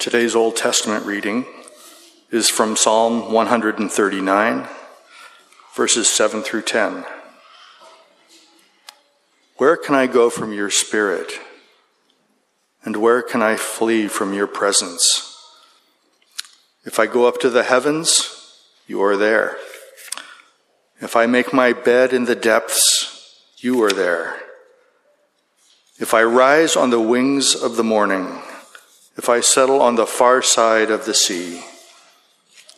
Today's Old Testament reading is from Psalm 139, verses 7 through 10. Where can I go from your spirit? And where can I flee from your presence? If I go up to the heavens, you are there. If I make my bed in the depths, you are there. If I rise on the wings of the morning, if I settle on the far side of the sea,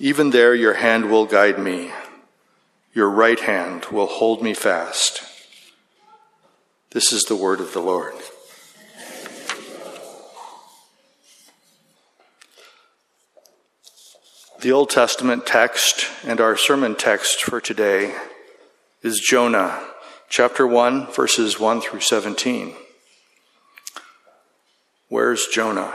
even there your hand will guide me. Your right hand will hold me fast. This is the word of the Lord. The Old Testament text and our sermon text for today is Jonah, chapter 1, verses 1 through 17. Where's Jonah?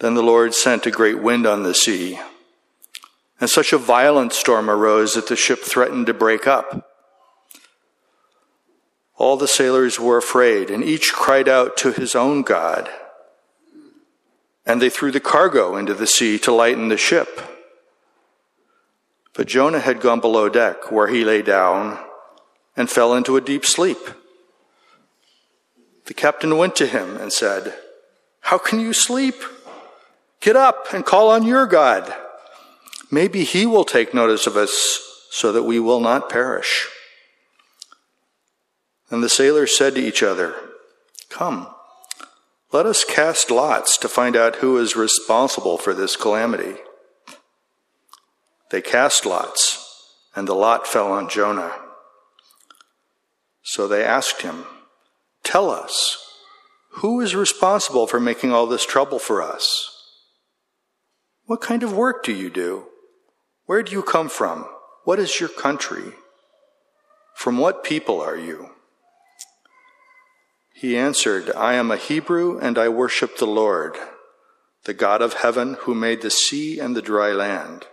Then the Lord sent a great wind on the sea, and such a violent storm arose that the ship threatened to break up. All the sailors were afraid, and each cried out to his own god. And they threw the cargo into the sea to lighten the ship. But Jonah had gone below deck, where he lay down and fell into a deep sleep. The captain went to him and said, "How can you sleep? Get up and call on your God. Maybe he will take notice of us so that we will not perish." And the sailors said to each other, "Come, let us cast lots to find out who is responsible for this calamity." They cast lots, and the lot fell on Jonah. So they asked him, "Tell us, who is responsible for making all this trouble for us? What kind of work do you do? Where do you come from? What is your country? From what people are you?" He answered, "I am a Hebrew, and I worship the Lord, the God of heaven, who made the sea and the dry land."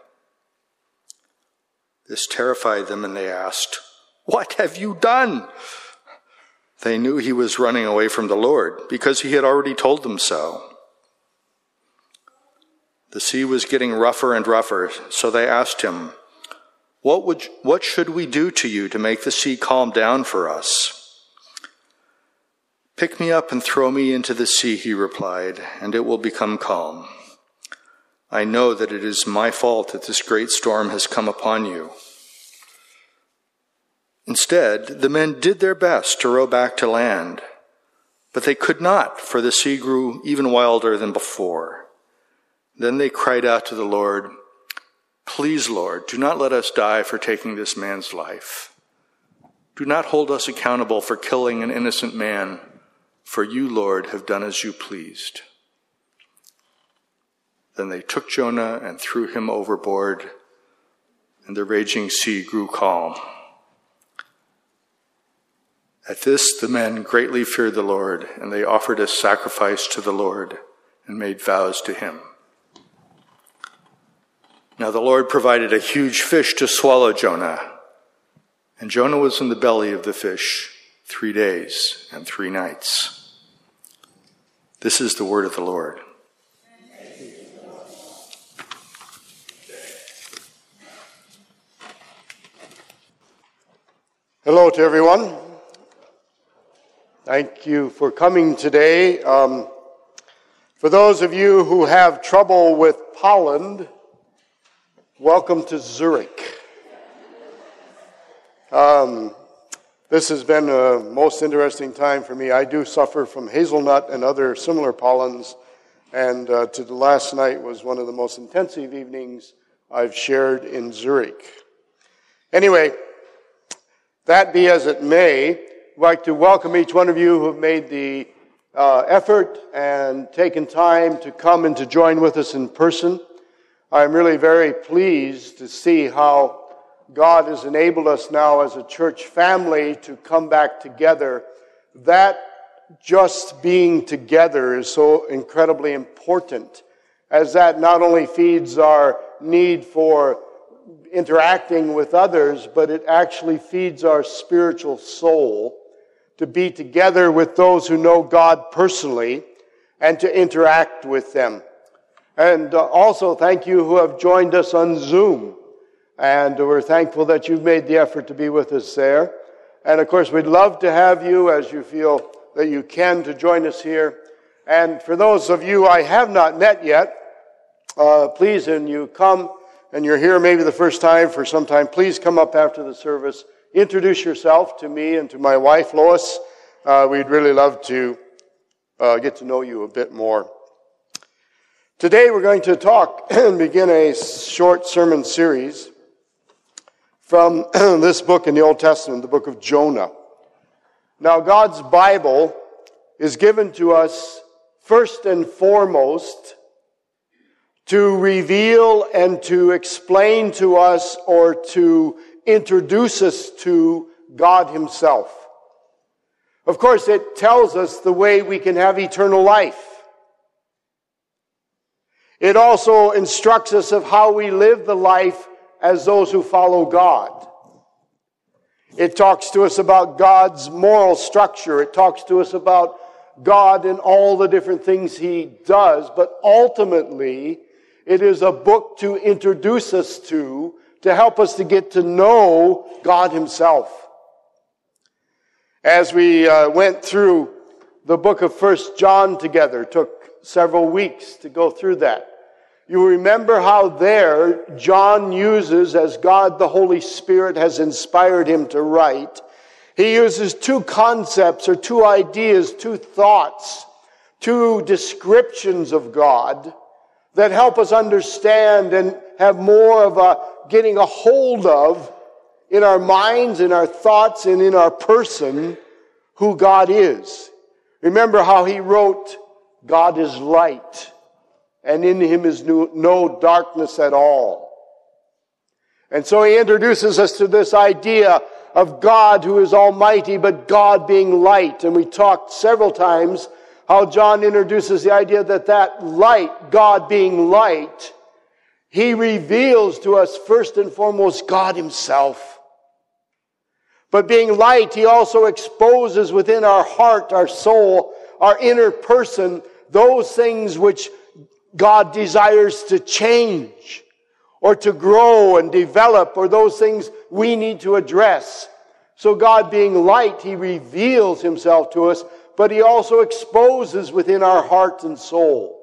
This terrified them, and they asked, "What have you done?" They knew he was running away from the Lord, because he had already told them so. The sea was getting rougher and rougher, so they asked him, What should we do to you to make the sea calm down for us?" "Pick me up and throw me into the sea," he replied, "and it will become calm. I know that it is my fault that this great storm has come upon you." Instead, the men did their best to row back to land, but they could not, for the sea grew even wilder than before. Then they cried out to the Lord, "Please, Lord, do not let us die for taking this man's life. Do not hold us accountable for killing an innocent man, for you, Lord, have done as you pleased." Then they took Jonah and threw him overboard, and the raging sea grew calm. At this, the men greatly feared the Lord, and they offered a sacrifice to the Lord and made vows to him. Now the Lord provided a huge fish to swallow Jonah, and Jonah was in the belly of the fish 3 days and 3 nights. This is the word of the Lord. Hello to everyone. Thank you for coming today. For those of you who have trouble with pollen, welcome to Zurich. This has been a most interesting time for me. I do suffer from hazelnut and other similar pollens, and last night was one of the most intensive evenings I've shared in Zurich. Anyway, that be as it may, I'd like to welcome each one of you who have made the effort and taken time to come and to join with us in person. I'm really very pleased to see how God has enabled us now as a church family to come back together. That just being together is so incredibly important, as that not only feeds our need for interacting with others, but it actually feeds our spiritual soul to be together with those who know God personally and to interact with them. And also, thank you who have joined us on Zoom. And we're thankful that you've made the effort to be with us there. And of course, we'd love to have you, as you feel that you can, to join us here. And for those of you I have not met yet, please, and you come and you're here maybe the first time for some time, please come up after the service. Introduce yourself to me and to my wife, Lois. We'd really love to get to know you a bit more. Today we're going to talk and begin a short sermon series from this book in the Old Testament, the book of Jonah. Now, God's Bible is given to us first and foremost to reveal and to explain to us or to introduce us to God Himself. Of course, it tells us the way we can have eternal life. It also instructs us of how we live the life as those who follow God. It talks to us about God's moral structure. It talks to us about God and all the different things He does. But ultimately, it is a book to introduce us to help us to get to know God Himself. As we went through the book of 1 John together, it took several weeks to go through that. You remember how there John uses, as God the Holy Spirit has inspired him to write, he uses two concepts or two ideas, two thoughts, two descriptions of God that help us understand and have more of a getting a hold of in our minds, in our thoughts, and in our person, who God is. Remember how he wrote, God is light, and in him is no darkness at all. And so he introduces us to this idea of God who is almighty, but God being light. And we talked several times how John introduces the idea that light, God being light, He reveals to us first and foremost God Himself. But being light, He also exposes within our heart, our soul, our inner person, those things which God desires to change or to grow and develop, or those things we need to address. So God being light, He reveals Himself to us, but He also exposes within our heart and soul.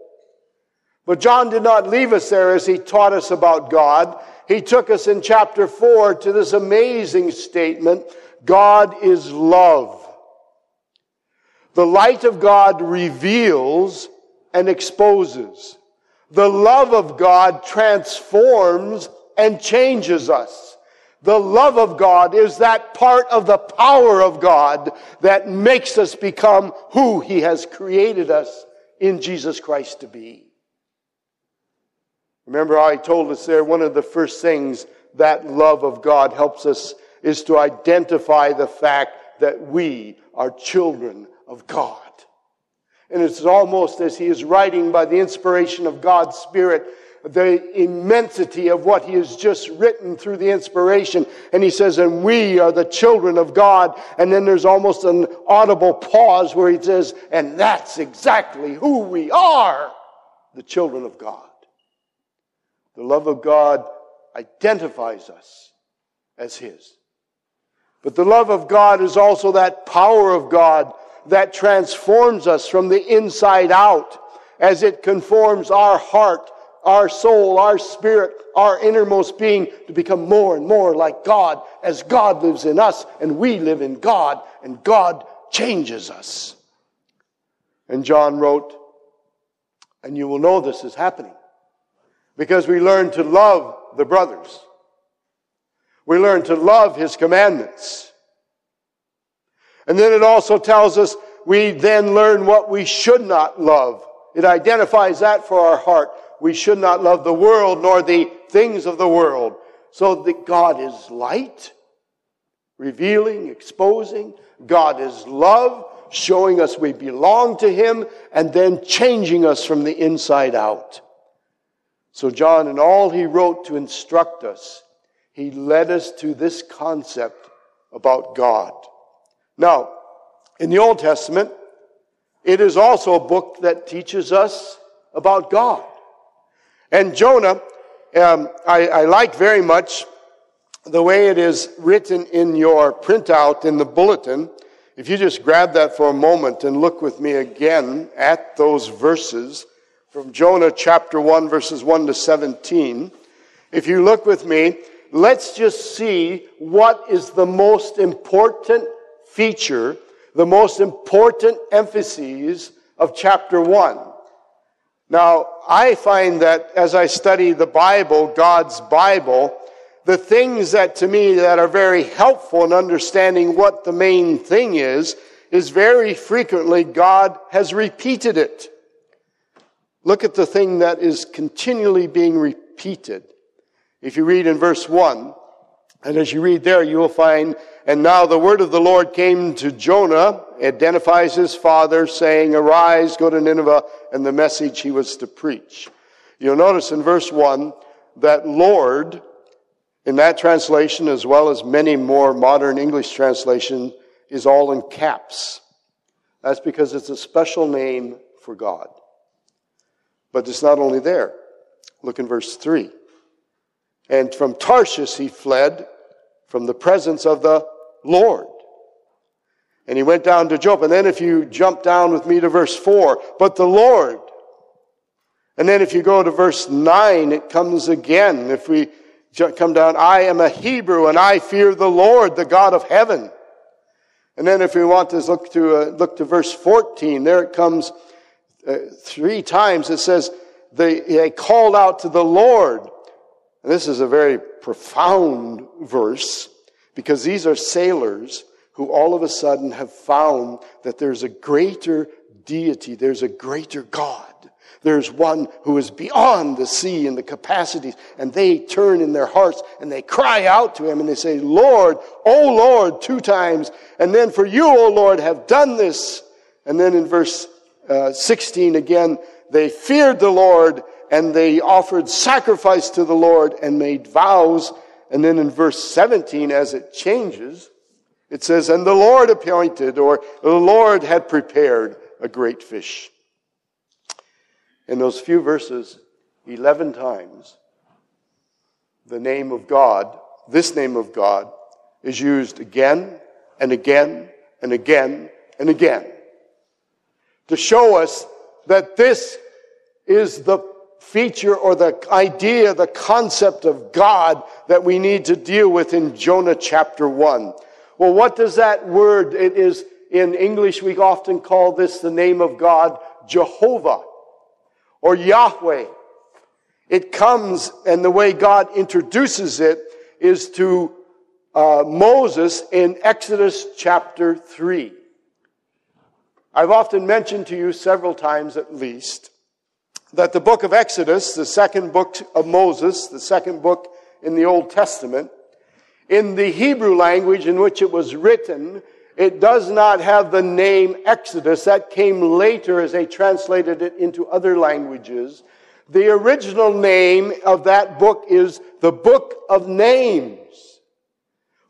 But John did not leave us there as he taught us about God. He took us in chapter 4 to this amazing statement, God is love. The light of God reveals and exposes. The love of God transforms and changes us. The love of God is that part of the power of God that makes us become who He has created us in Jesus Christ to be. Remember how he told us there, one of the first things that love of God helps us is to identify the fact that we are children of God. And it's almost as he is writing by the inspiration of God's Spirit, the immensity of what he has just written through the inspiration. And he says, and we are the children of God. And then there's almost an audible pause where he says, and that's exactly who we are, the children of God. The love of God identifies us as His. But the love of God is also that power of God that transforms us from the inside out as it conforms our heart, our soul, our spirit, our innermost being to become more and more like God as God lives in us and we live in God and God changes us. And John wrote, and you will know this is happening because we learn to love the brothers. We learn to love His commandments. And then it also tells us we then learn what we should not love. It identifies that for our heart. We should not love the world nor the things of the world. So that God is light, revealing, exposing. God is love, showing us we belong to Him, and then changing us from the inside out. So John, in all he wrote to instruct us, he led us to this concept about God. Now, in the Old Testament, it is also a book that teaches us about God. And Jonah, I like very much the way it is written in your printout in the bulletin. If you just grab that for a moment and look with me again at those verses from Jonah chapter 1, verses 1 to 17. If you look with me, let's just see what is the most important feature, the most important emphases of chapter 1. Now, I find that as I study the Bible, God's Bible, the things that to me that are very helpful in understanding what the main thing is very frequently God has repeated it. Look at the thing that is continually being repeated. If you read in verse 1, and as you read there, you will find, "And now the word of the Lord came to Jonah," identifies his father, saying, "Arise, go to Nineveh," and the message he was to preach. You'll notice in verse 1 that Lord, in that translation, as well as many more modern English translations, is all in caps. That's because it's a special name for God. But it's not only there. Look in verse 3. "And from Tarshish he fled from the presence of the Lord. And he went down to Joppa." And then if you jump down with me to verse 4, "But the Lord." And then if you go to verse 9, it comes again. If we come down, "I am a Hebrew and I fear the Lord, the God of heaven." And then if we want to look to verse 14, there it comes three times. It says, they called out to the Lord. And this is a very profound verse, because these are sailors who all of a sudden have found that there's a greater deity, there's a greater God. There's one who is beyond the sea and the capacities, and they turn in their hearts and they cry out to Him and they say, "Lord, O Lord," two times, and then, "For you, O Lord, have done this." And then in verse 16 again, "They feared the Lord, and they offered sacrifice to the Lord and made vows." And then in verse 17, as it changes, it says, "And the Lord appointed," or "the Lord had prepared a great fish." In those few verses, 11 times, the name of God, this name of God, is used again and again and again and again to show us that this is the feature or the idea, the concept of God that we need to deal with in Jonah chapter 1. Well, what does that word, it is in English, we often call this the name of God, Jehovah or Yahweh. It comes, and the way God introduces it is to Moses in Exodus chapter 3. I've often mentioned to you several times at least that the book of Exodus, the second book of Moses, the second book in the Old Testament, in the Hebrew language in which it was written, it does not have the name Exodus. That came later as they translated it into other languages. The original name of that book is the Book of Names.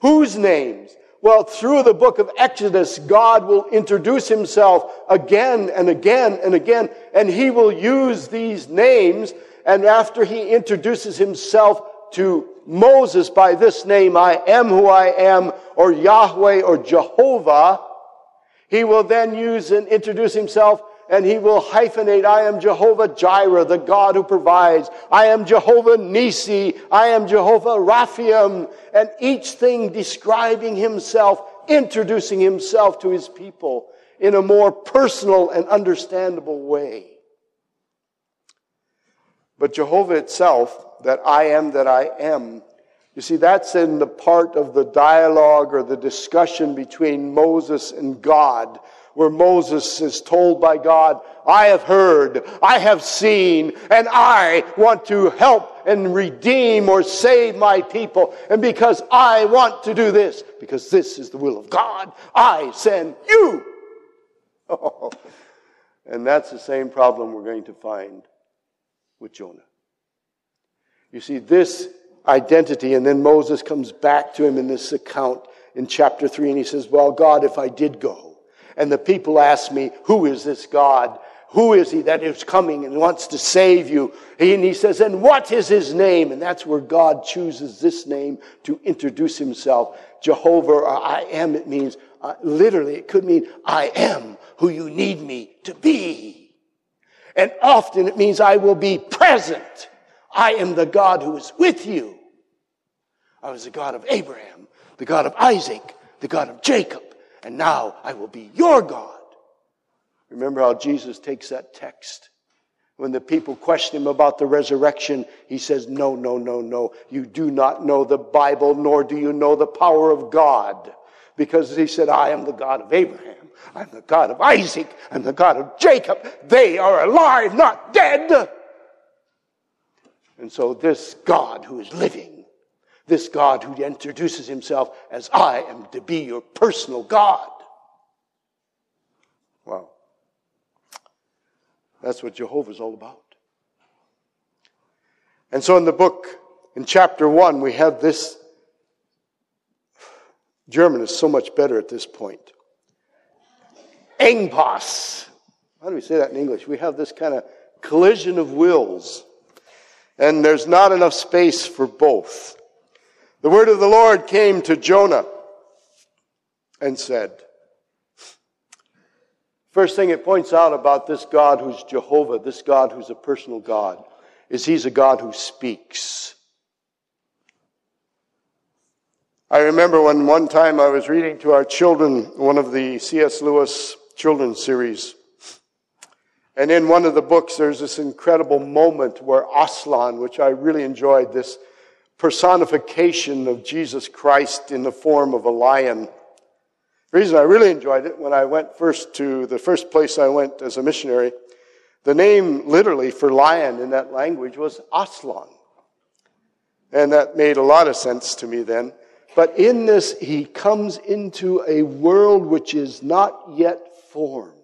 Whose names? Well, through the book of Exodus, God will introduce Himself again and again and again, and He will use these names. And after He introduces Himself to Moses by this name, "I am who I am," or Yahweh or Jehovah, He will then use and introduce Himself, and He will hyphenate, "I am Jehovah Jireh, the God who provides. I am Jehovah Nisi. I am Jehovah Raphaim." And each thing describing Himself, introducing Himself to His people in a more personal and understandable way. But Jehovah itself, that I am, you see, that's in the part of the dialogue or the discussion between Moses and God, where Moses is told by God, I have heard, I have seen, and I want to help and redeem or save my people. And because I want to do this, because this is the will of God, I send you. Oh, and that's the same problem we're going to find with Jonah. You see, this identity, and then Moses comes back to him in this account in chapter 3, and he says, well, God, if I did go, and the people asked me, who is this God? Who is he that is coming and wants to save you? And he says, and what is his name? And that's where God chooses this name to introduce himself. Jehovah, or I am, it means, literally, it could mean, I am who you need me to be. And often it means, I will be present. I am the God who is with you. I was the God of Abraham, the God of Isaac, the God of Jacob, and now I will be your God. Remember how Jesus takes that text. When the people question him about the resurrection, he says, no, no, no, no. You do not know the Bible, nor do you know the power of God. Because he said, I am the God of Abraham. I'm the God of Isaac. I'm the God of Jacob. They are alive, not dead. And so this God who is living, this God who introduces himself as I am to be your personal God. Wow. That's what Jehovah's all about. And so in the book, in chapter 1, we have this. German is so much better at this point. Engpass. How do we say that in English? We have this kind of collision of wills. And there's not enough space for both. The word of the Lord came to Jonah and said, first thing it points out about this God who's Jehovah, this God who's a personal God, is he's a God who speaks. I remember when one time I was reading to our children one of the C.S. Lewis children's series. And in one of the books, there's this incredible moment where Aslan, which I really enjoyed, this personification of Jesus Christ in the form of a lion. The reason I really enjoyed it, when I went first to the first place I went as a missionary, the name literally for lion in that language was Aslan. And that made a lot of sense to me then. But in this, he comes into a world which is not yet formed.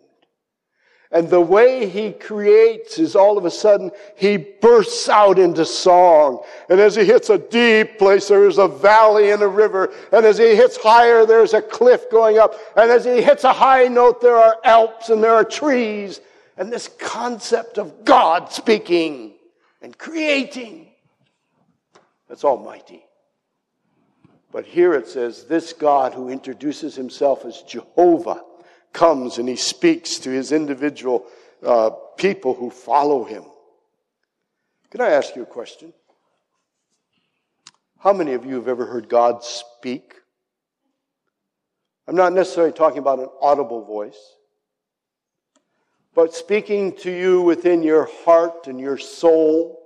And the way he creates is all of a sudden he bursts out into song. And as he hits a deep place, there is a valley and a river. And as he hits higher, there is a cliff going up. And as he hits a high note, there are Alps and there are trees. And this concept of God speaking and creating, that's almighty. But here it says, this God who introduces himself as Jehovah comes and he speaks to his individual people who follow him. Can I ask you a question? How many of you have ever heard God speak? I'm not necessarily talking about an audible voice, but speaking to you within your heart and your soul.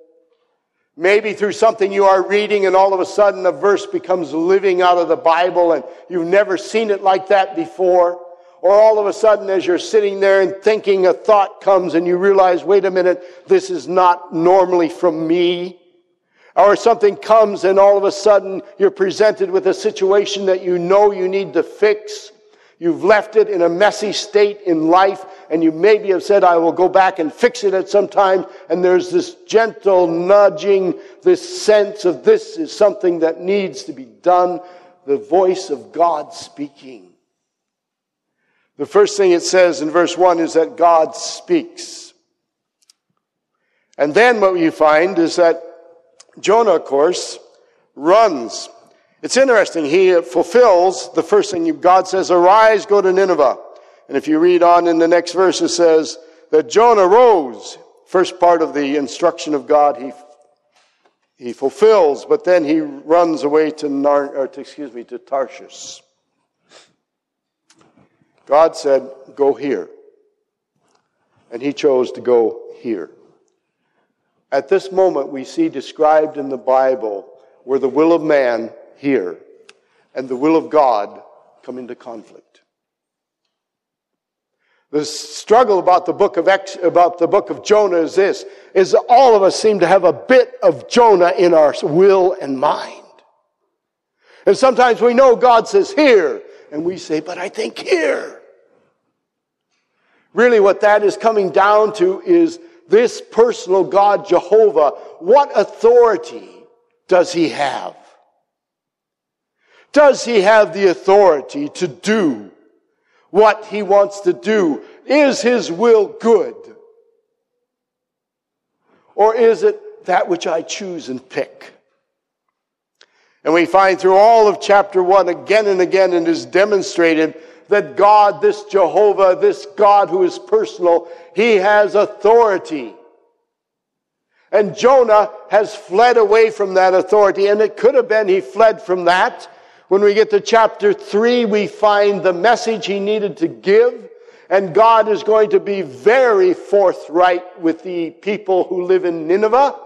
Maybe through something you are reading and all of a sudden a verse becomes living out of the Bible and you've never seen it like that before. Or all of a sudden, as you're sitting there and thinking, a thought comes and you realize, wait a minute, this is not normally from me. Or something comes and all of a sudden you're presented with a situation that you know you need to fix. You've left it in a messy state in life, and you maybe have said, I will go back and fix it at some time. And there's this gentle nudging, this sense of this is something that needs to be done. The voice of God speaking. The first thing it says in verse 1 is that God speaks. And then what you find is that Jonah, of course, runs. It's interesting. He fulfills the first thing. God says, arise, go to Nineveh. And if you read on in the next verse, it says that Jonah rose. First part of the instruction of God he fulfills, but then he runs away to Tarshish. God said, go here. And he chose to go here. At this moment, we see described in the Bible where the will of man here and the will of God come into conflict. The struggle about the book of Jonah is this, is that all of us seem to have a bit of Jonah in our will and mind. And sometimes we know God says here, and we say, but I think here. Really what that is coming down to is this personal God, Jehovah, what authority does he have? Does he have the authority to do what he wants to do? Is his will good? Or is it that which I choose and pick? And we find through all of chapter 1 again and again, and is demonstrated that God, this Jehovah, this God who is personal, he has authority. And Jonah has fled away from that authority, and it could have been he fled from that. When we get to chapter 3, we find the message he needed to give, and God is going to be very forthright with the people who live in Nineveh.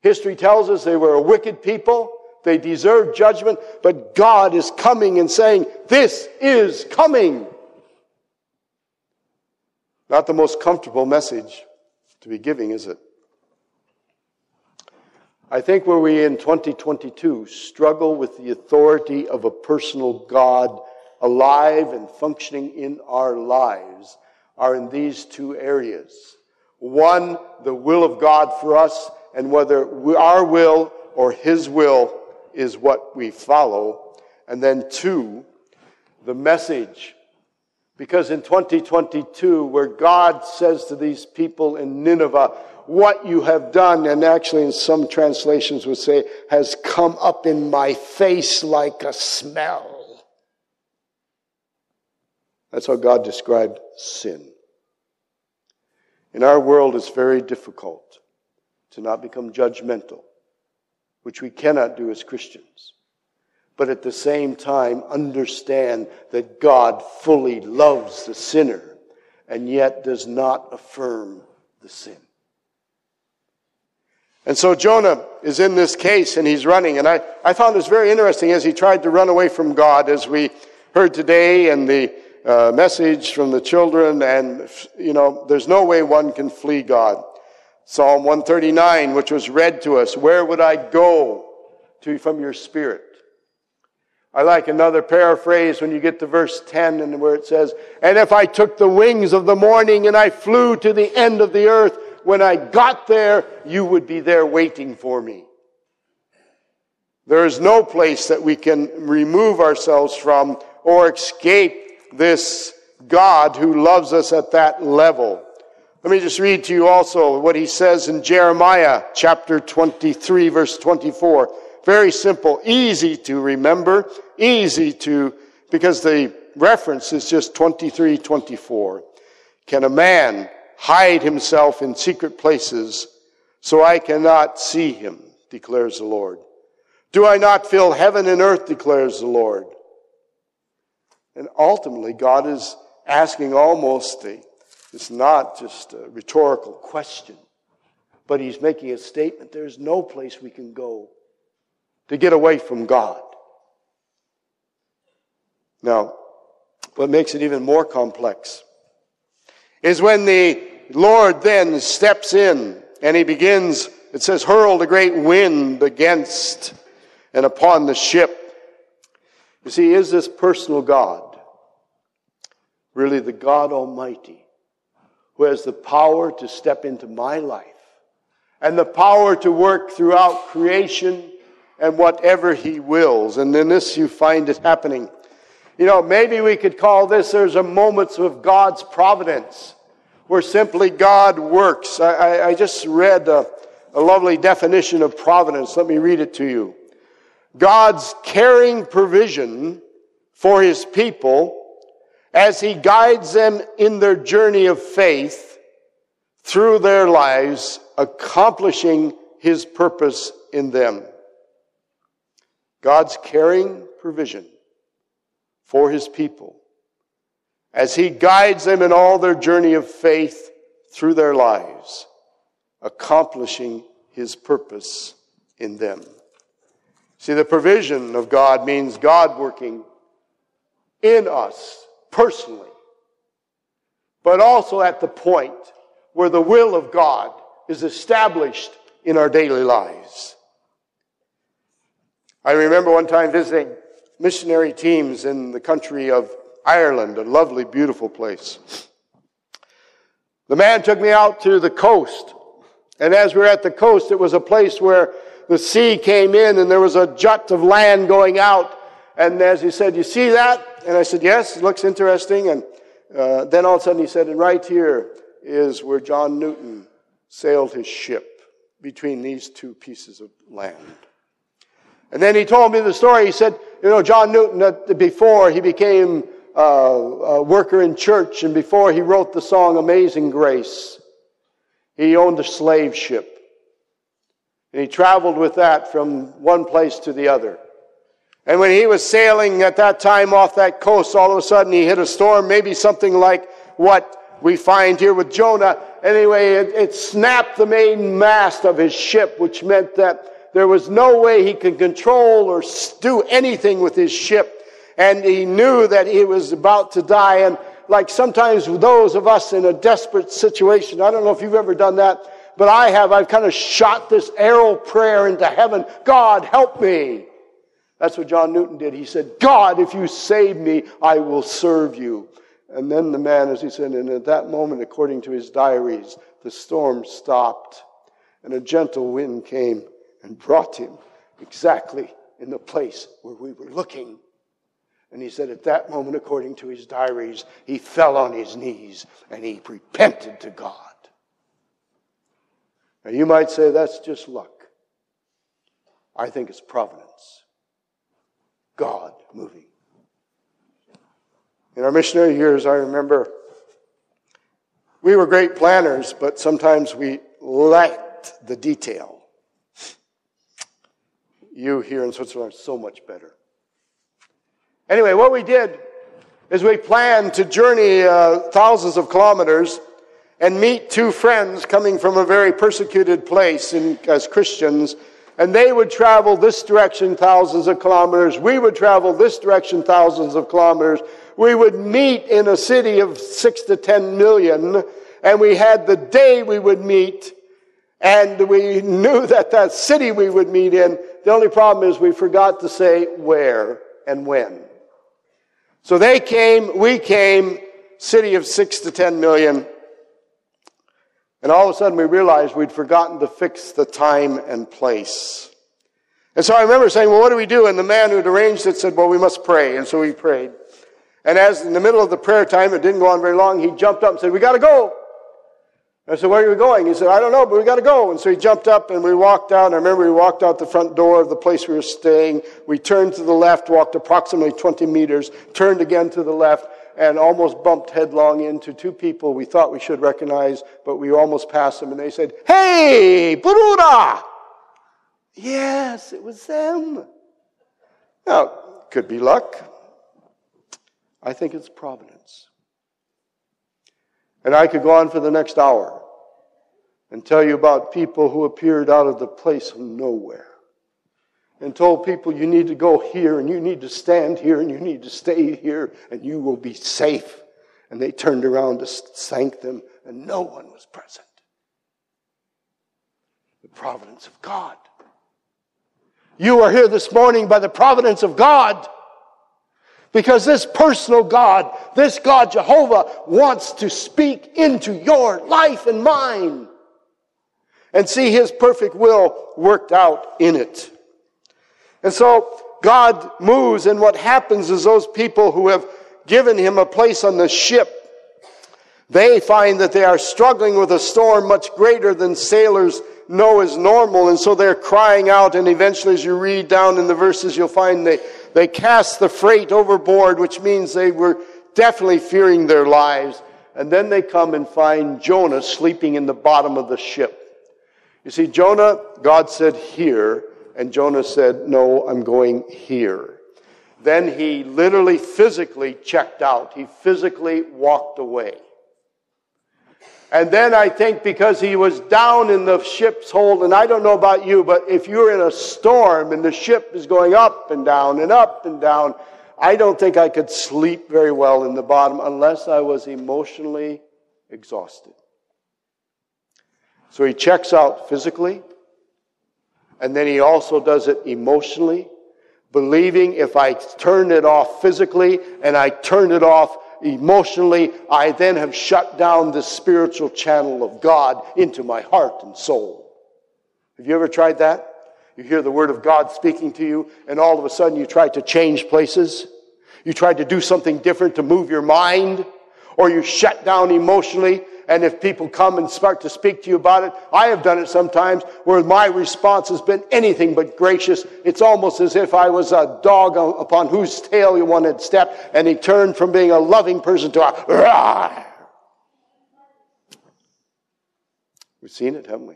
History tells us they were a wicked people. They deserved judgment, but God is coming and saying, this is coming. Not the most comfortable message to be giving, is it? I think where we in 2022 struggle with the authority of a personal God alive and functioning in our lives are in these two areas. One, the will of God for us, and whether our will or his will is what we follow. And then two, the message. Because in 2022, where God says to these people in Nineveh, what you have done, and actually in some translations would say, has come up in my face like a smell. That's how God described sin. In our world, it's very difficult to not become judgmental, which we cannot do as Christians. But at the same time, understand that God fully loves the sinner and yet does not affirm the sin. And so Jonah is in this case, and he's running. And I found this very interesting as he tried to run away from God, as we heard today, and the message from the children. And, you know, there's no way one can flee God. Psalm 139, which was read to us, where would I go to from your spirit? I like another paraphrase when you get to verse 10, and where it says, and if I took the wings of the morning and I flew to the end of the earth, when I got there, you would be there waiting for me. There is no place that we can remove ourselves from or escape this God who loves us at that level. Let me just read to you also what he says in Jeremiah chapter 23, verse 24. Very simple, easy to remember, because the reference is just 23, 24. Can a man hide himself in secret places, so I cannot see him, declares the Lord? Do I not fill heaven and earth, declares the Lord? And ultimately, God is asking almost it's not just a rhetorical question, but he's making a statement. There's no place we can go to get away from God. Now, what makes it even more complex is when the Lord then steps in, and he begins, it says, hurled a great wind against and upon the ship. You see, is this personal God really the God Almighty, who has the power to step into my life and the power to work throughout creation and whatever he wills? And in this you find it happening. You know, maybe we could call this, there's a moments of God's providence where simply God works. I just read a lovely definition of providence. Let me read it to you. God's caring provision for his people as he guides them in their journey of faith through their lives, accomplishing his purpose in them. God's caring provision for his people as he guides them in all their journey of faith through their lives, accomplishing his purpose in them. See, the provision of God means God working in us personally but also at the point where the will of God is established in our daily lives. I remember one time visiting missionary teams in the country of Ireland, a lovely, beautiful place. The man took me out to the coast, and as we were at the coast, it was a place where the sea came in and there was a jut of land going out. And as he said, "You see that?" And I said, "Yes, it looks interesting." And then all of a sudden he said, "And right here is where John Newton sailed his ship, between these two pieces of land." And then he told me the story. He said, "You know, John Newton, before he became a worker in church and before he wrote the song Amazing Grace, he owned a slave ship. And he traveled with that from one place to the other. And when he was sailing at that time off that coast, all of a sudden he hit a storm, maybe something like what we find here with Jonah. Anyway, it snapped the main mast of his ship, which meant that there was no way he could control or do anything with his ship. And he knew that he was about to die. And like sometimes those of us in a desperate situation, I don't know if you've ever done that, but I have. I've kind of shot this arrow prayer into heaven. "God, help me." That's what John Newton did. He said, "God, if you save me, I will serve you." And then the man, as he said, and at that moment, according to his diaries, the storm stopped and a gentle wind came and brought him exactly in the place where we were looking. And he said, at that moment, according to his diaries, he fell on his knees and he repented to God. Now you might say, that's just luck. I think it's providence. God moving. In our missionary years, I remember we were great planners, but sometimes we lacked the detail. You here in Switzerland are so much better. Anyway, what we did is we planned to journey thousands of kilometers and meet two friends coming from a very persecuted place as Christians. And they would travel this direction thousands of kilometers. We would travel this direction thousands of kilometers. We would meet in a city of 6 to 10 million. And we had the day we would meet. And we knew that city we would meet in. The only problem is we forgot to say where and when. So they came, we came, city of 6 to 10 million. And all of a sudden we realized we'd forgotten to fix the time and place. And so I remember saying, "Well, what do we do?" And the man who'd arranged it said, "Well, we must pray." And so we prayed. And as in the middle of the prayer time, it didn't go on very long, he jumped up and said, "We got to go." And I said, "Where are you going?" He said, "I don't know, but we got to go." And so he jumped up and we walked out. I remember we walked out the front door of the place we were staying. We turned to the left, walked approximately 20 meters, turned again to the left, and almost bumped headlong into two people we thought we should recognize, but we almost passed them, and they said, "Hey, Bruder!" Yes, it was them. Now, could be luck. I think it's providence. And I could go on for the next hour and tell you about people who appeared out of the place of nowhere and told people, "You need to go here, and you need to stand here, and you need to stay here, and you will be safe." And they turned around to thank them, and no one was present. The providence of God. You are here this morning by the providence of God, because this personal God, this God Jehovah, wants to speak into your life and mine and see his perfect will worked out in it. And so God moves, and what happens is those people who have given him a place on the ship, they find that they are struggling with a storm much greater than sailors know is normal, and so they're crying out, and eventually as you read down in the verses, you'll find they cast the freight overboard, which means they were definitely fearing their lives, and then they come and find Jonah sleeping in the bottom of the ship. You see, Jonah, God said, "Here," and Jonah said, "No, I'm going here." Then he literally physically checked out. He physically walked away. And then I think because he was down in the ship's hold, and I don't know about you, but if you're in a storm and the ship is going up and down and up and down, I don't think I could sleep very well in the bottom unless I was emotionally exhausted. So he checks out physically, and then he also does it emotionally, believing if I turn it off physically and I turn it off emotionally, I then have shut down the spiritual channel of God into my heart and soul. Have you ever tried that? You hear the word of God speaking to you, and all of a sudden you tried to change places. You tried to do something different to move your mind, or you shut down emotionally. And if people come and start to speak to you about it, I have done it sometimes where my response has been anything but gracious. It's almost as if I was a dog upon whose tail you wanted to step, and he turned from being a loving person to a rawr. We've seen it, haven't we?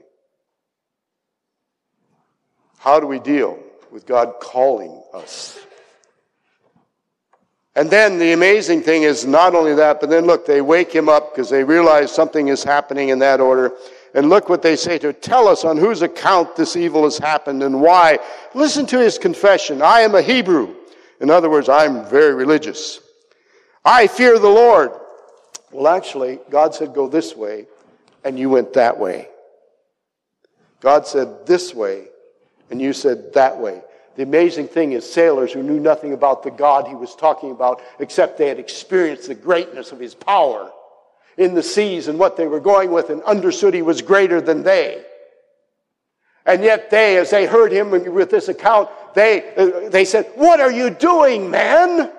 How do we deal with God calling us? And then the amazing thing is not only that, but then look, they wake him up because they realize something is happening in that order. And look what they say to him. Tell us on whose account this evil has happened and why. Listen to his confession. I am a Hebrew. In other words, I'm very religious. I fear the Lord. Well, actually, God said go this way, and you went that way. God said this way, and you said that way. The amazing thing is sailors who knew nothing about the God he was talking about, except they had experienced the greatness of his power in the seas and what they were going with, and understood he was greater than they. And yet they, as they heard him with this account, they said, what are you doing, man?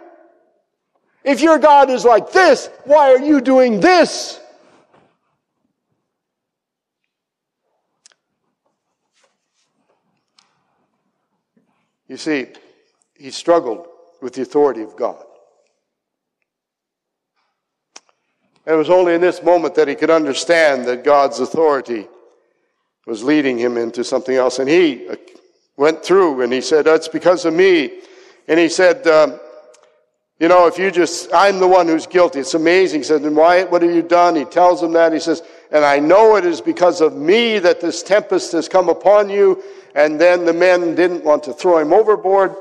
If your God is like this, why are you doing this? You see, he struggled with the authority of God. And it was only in this moment that he could understand that God's authority was leading him into something else. And he went through and he said, it's because of me. And he said, I'm the one who's guilty. It's amazing. He said, and why? What have you done? He tells him that. He says, and I know it is because of me that this tempest has come upon you. And then the men didn't want to throw him overboard.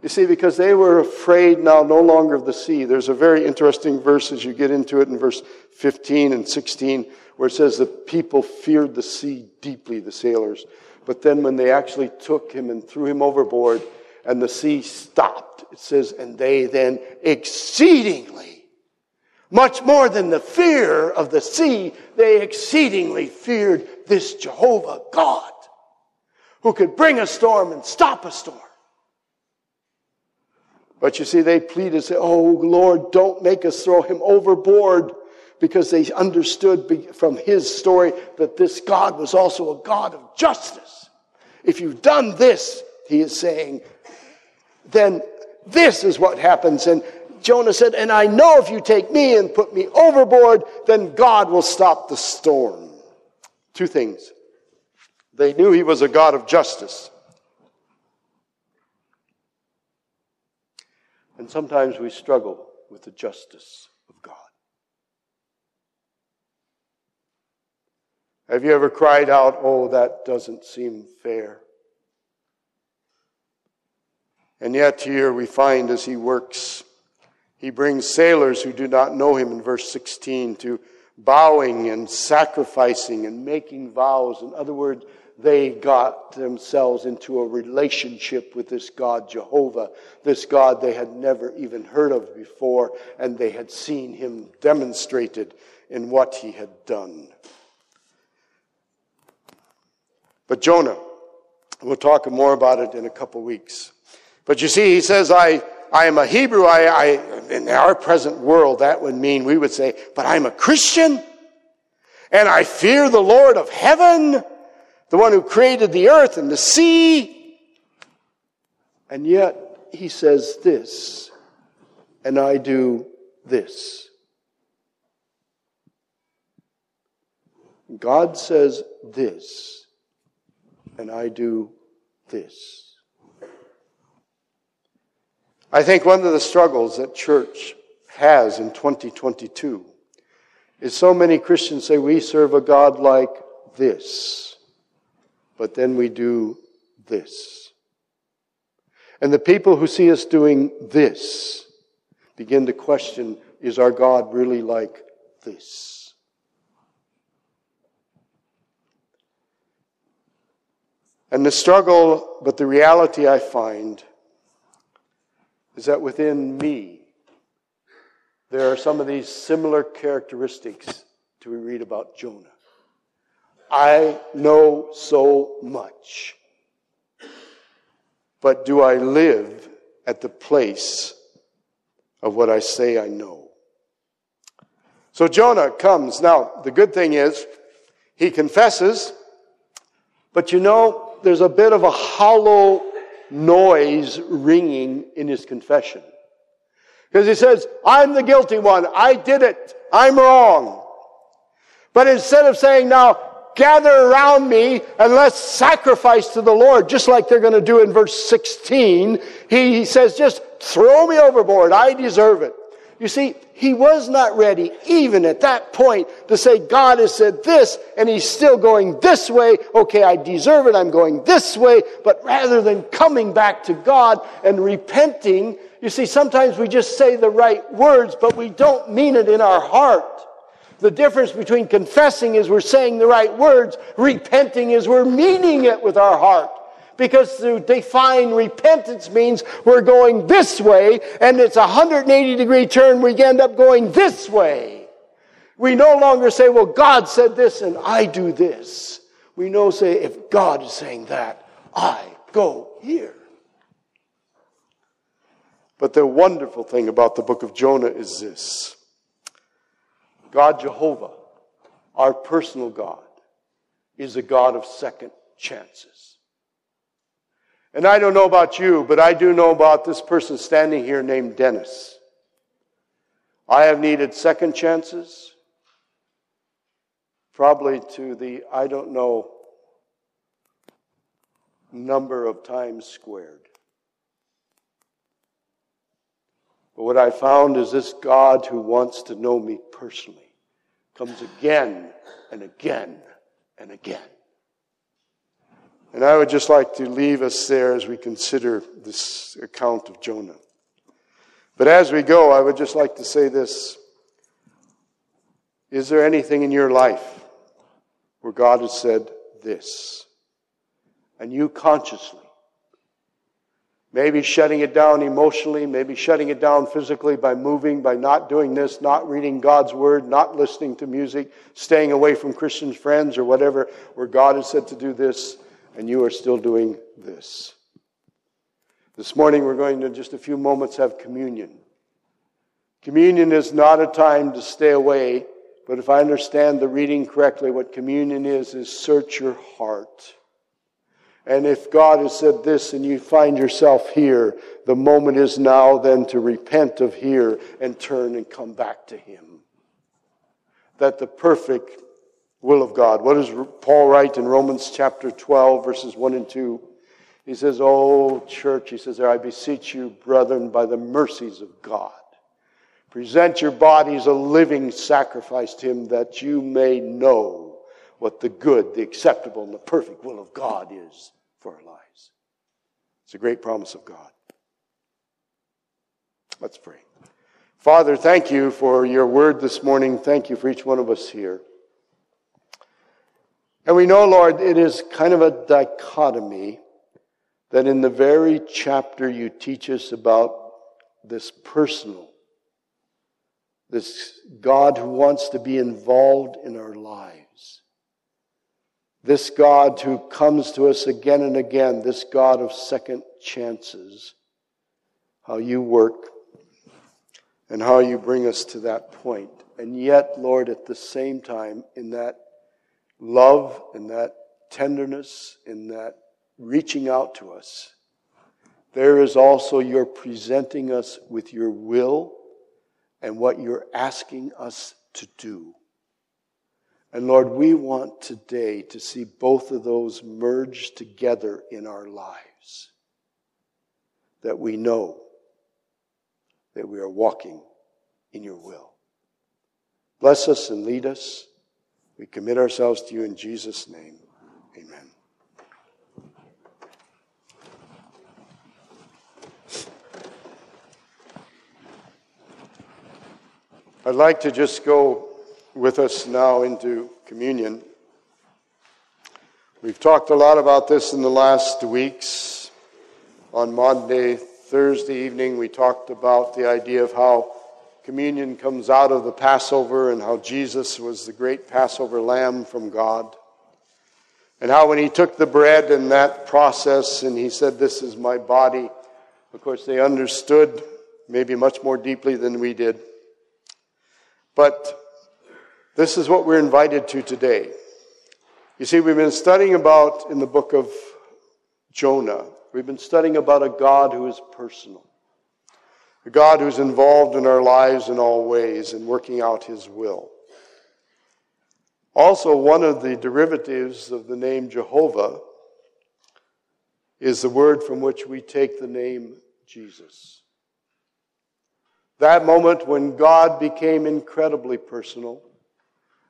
You see, because they were afraid now no longer of the sea. There's a very interesting verse as you get into it in verse 15 and 16 where it says the people feared the sea deeply, the sailors. But then when they actually took him and threw him overboard and the sea stopped, it says, and they then exceedingly, much more than the fear of the sea, they exceedingly feared this Jehovah God, who could bring a storm and stop a storm. But you see, they pleaded, say, oh, Lord, don't make us throw him overboard, because they understood from his story that this God was also a God of justice. If you've done this, he is saying, then this is what happens. And Jonah said, and I know if you take me and put me overboard, then God will stop the storm. Two things. They knew he was a God of justice. And sometimes we struggle with the justice of God. Have you ever cried out, oh, that doesn't seem fair? And yet here we find as he works, he brings sailors who do not know him in verse 16 to bowing and sacrificing and making vows. In other words, they got themselves into a relationship with this God, Jehovah, this God they had never even heard of before, and they had seen him demonstrated in what he had done. But Jonah, we'll talk more about it in a couple weeks. But you see, he says, I am a Hebrew. I in our present world, that would mean we would say, but I'm a Christian, and I fear the Lord of heaven, the one who created the earth and the sea. And yet he says this, and I do this. God says this, and I do this. I think one of the struggles that church has in 2022 is so many Christians say we serve a God like this, but then we do this. And the people who see us doing this begin to question, is our God really like this? And the struggle, but the reality I find is that within me, there are some of these similar characteristics to we read about Jonah. I know so much, but do I live at the place of what I say I know? So Jonah comes. Now, the good thing is he confesses, but you know, there's a bit of a hollow noise ringing in his confession. Because he says, I'm the guilty one. I did it. I'm wrong. But instead of saying, now, gather around me and let's sacrifice to the Lord, just like they're going to do in verse 16, he says, just throw me overboard. I deserve it. You see, he was not ready, even at that point, to say, God has said this, and he's still going this way. Okay, I deserve it. I'm going this way. But rather than coming back to God and repenting, you see, sometimes we just say the right words, but we don't mean it in our heart. The difference between confessing is we're saying the right words. Repenting is we're meaning it with our heart. Because to define repentance means we're going this way, and it's a 180-degree turn. We end up going this way. We no longer say, well, God said this, and I do this. We say, if God is saying that, I go here. But the wonderful thing about the book of Jonah is this. God Jehovah, our personal God, is a God of second chances. And I don't know about you, but I do know about this person standing here named Dennis. I have needed second chances, probably to the, I don't know, number of times squared. But what I found is this God who wants to know me personally comes again and again and again. And I would just like to leave us there as we consider this account of Jonah. But as we go, I would just like to say this. Is there anything in your life where God has said this? And you consciously, maybe shutting it down emotionally, maybe shutting it down physically by moving, by not doing this, not reading God's word, not listening to music, staying away from Christian friends or whatever, where God has said to do this, and you are still doing this. This morning we're going to, in just a few moments, have communion. Communion is not a time to stay away, but if I understand the reading correctly, what communion is search your heart. And if God has said this and you find yourself here, the moment is now then to repent of here and turn and come back to Him. That the perfect will of God. What does Paul write in Romans chapter 12, verses 1 and 2? He says, O church, he says, I beseech you, brethren, by the mercies of God, present your bodies a living sacrifice to Him, that you may know what the good, the acceptable, and the perfect will of God is for our lives. It's a great promise of God. Let's pray. Father, thank you for your word this morning. Thank you for each one of us here. And we know, Lord, it is kind of a dichotomy that in the very chapter you teach us about this personal, this God who wants to be involved in our lives. This God who comes to us again and again, this God of second chances, how you work and how you bring us to that point. And yet, Lord, at the same time, in that love, in that tenderness, in that reaching out to us, there is also your presenting us with your will and what you're asking us to do. And Lord, we want today to see both of those merged together in our lives. That we know that we are walking in your will. Bless us and lead us. We commit ourselves to you in Jesus' name. Amen. I'd like to just go with us now into communion. We've talked a lot about this in the last weeks. On Monday, Thursday evening, we talked about the idea of how communion comes out of the Passover and how Jesus was the great Passover lamb from God. And how when he took the bread in that process and he said, "This is my body," of course, they understood maybe much more deeply than we did. But this is what we're invited to today. You see, we've been studying about, in the book of Jonah, we've been studying about a God who is personal. A God who's involved in our lives in all ways and working out his will. Also, one of the derivatives of the name Jehovah is the word from which we take the name Jesus. That moment when God became incredibly personal.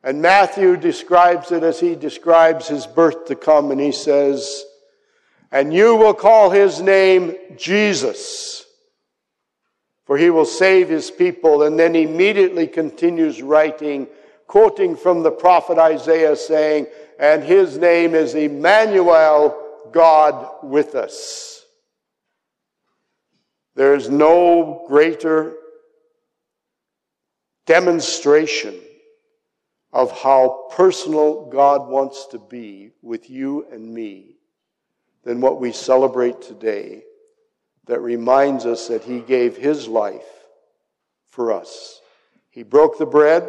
And Matthew describes it as he describes his birth to come, and he says, "And you will call his name Jesus, for he will save his people." And then immediately continues writing, quoting from the prophet Isaiah, saying, "And his name is Emmanuel, God with us." There is no greater demonstration of how personal God wants to be with you and me than what we celebrate today, that reminds us that he gave his life for us. He broke the bread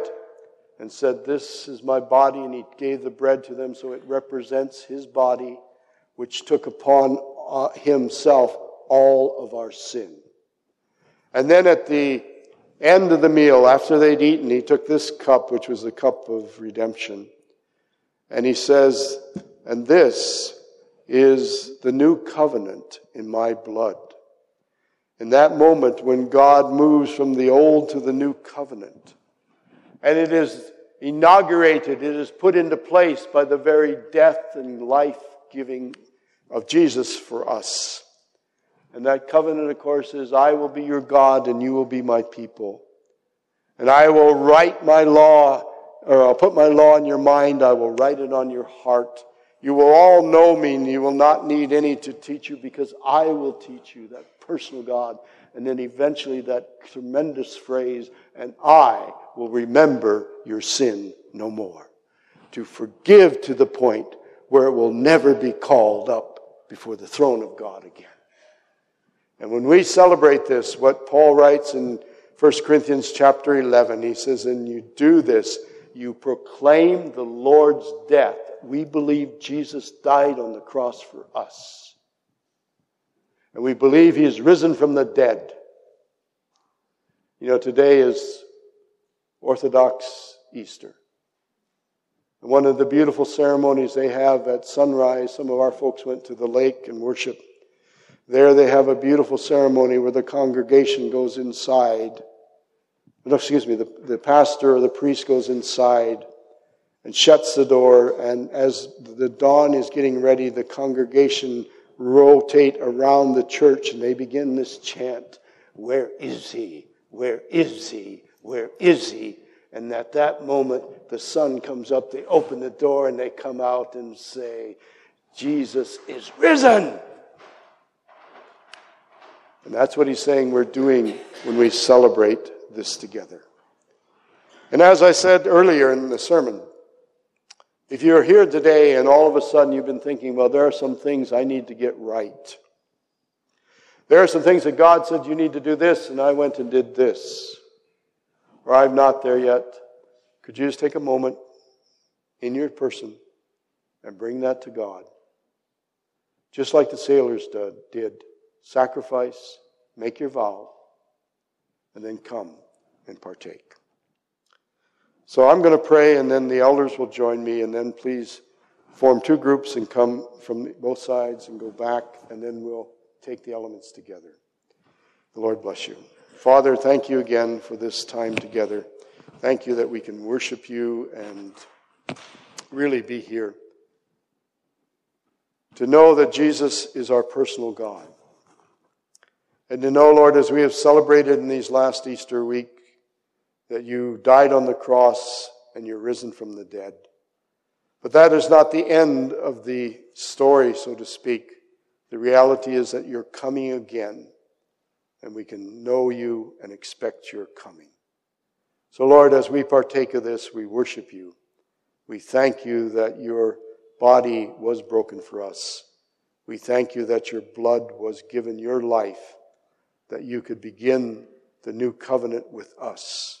and said, "This is my body," and he gave the bread to them, so it represents his body, which took upon himself all of our sin. And then at the end of the meal, after they'd eaten, he took this cup, which was the cup of redemption. And he says, "And this is the new covenant in my blood." In that moment when God moves from the old to the new covenant, and it is inaugurated, it is put into place by the very death and life-giving of Jesus for us. And that covenant, of course, is, "I will be your God and you will be my people. And I will write my law, or I'll put my law in your mind, I will write it on your heart. You will all know me and you will not need any to teach you, because I will teach you," that personal God. And then eventually that tremendous phrase, "And I will remember your sin no more," to forgive to the point where it will never be called up before the throne of God again. And when we celebrate this, what Paul writes in 1 Corinthians chapter 11, he says, "And you do this, you proclaim the Lord's death." We believe Jesus died on the cross for us. And we believe he is risen from the dead. You know, today is Orthodox Easter. And one of the beautiful ceremonies they have at sunrise, some of our folks went to the lake and worshiped. There they have a beautiful ceremony where the congregation goes inside. The pastor or the priest goes inside and shuts the door. And as the dawn is getting ready, the congregation rotate around the church and they begin this chant, "Where is he? Where is he? Where is he?" And at that moment, the sun comes up, they open the door and they come out and say, "Jesus is risen!" And that's what he's saying we're doing when we celebrate this together. And as I said earlier in the sermon, if you're here today and all of a sudden you've been thinking, "Well, there are some things I need to get right. There are some things that God said you need to do this, and I went and did this. Or I'm not there yet." Could you just take a moment in your person and bring that to God? Just like the sailors did. Sacrifice, make your vow, and then come and partake. So I'm going to pray, and then the elders will join me, and then please form two groups and come from both sides and go back, and then we'll take the elements together. The Lord bless you. Father, thank you again for this time together. Thank you that we can worship you and really be here. To know that Jesus is our personal God. And to know, Lord, as we have celebrated in these last Easter week, that you died on the cross and you're risen from the dead. But that is not the end of the story, so to speak. The reality is that you're coming again, and we can know you and expect your coming. So, Lord, as we partake of this, we worship you. We thank you that your body was broken for us. We thank you that your blood was given, your life, that you could begin the new covenant with us.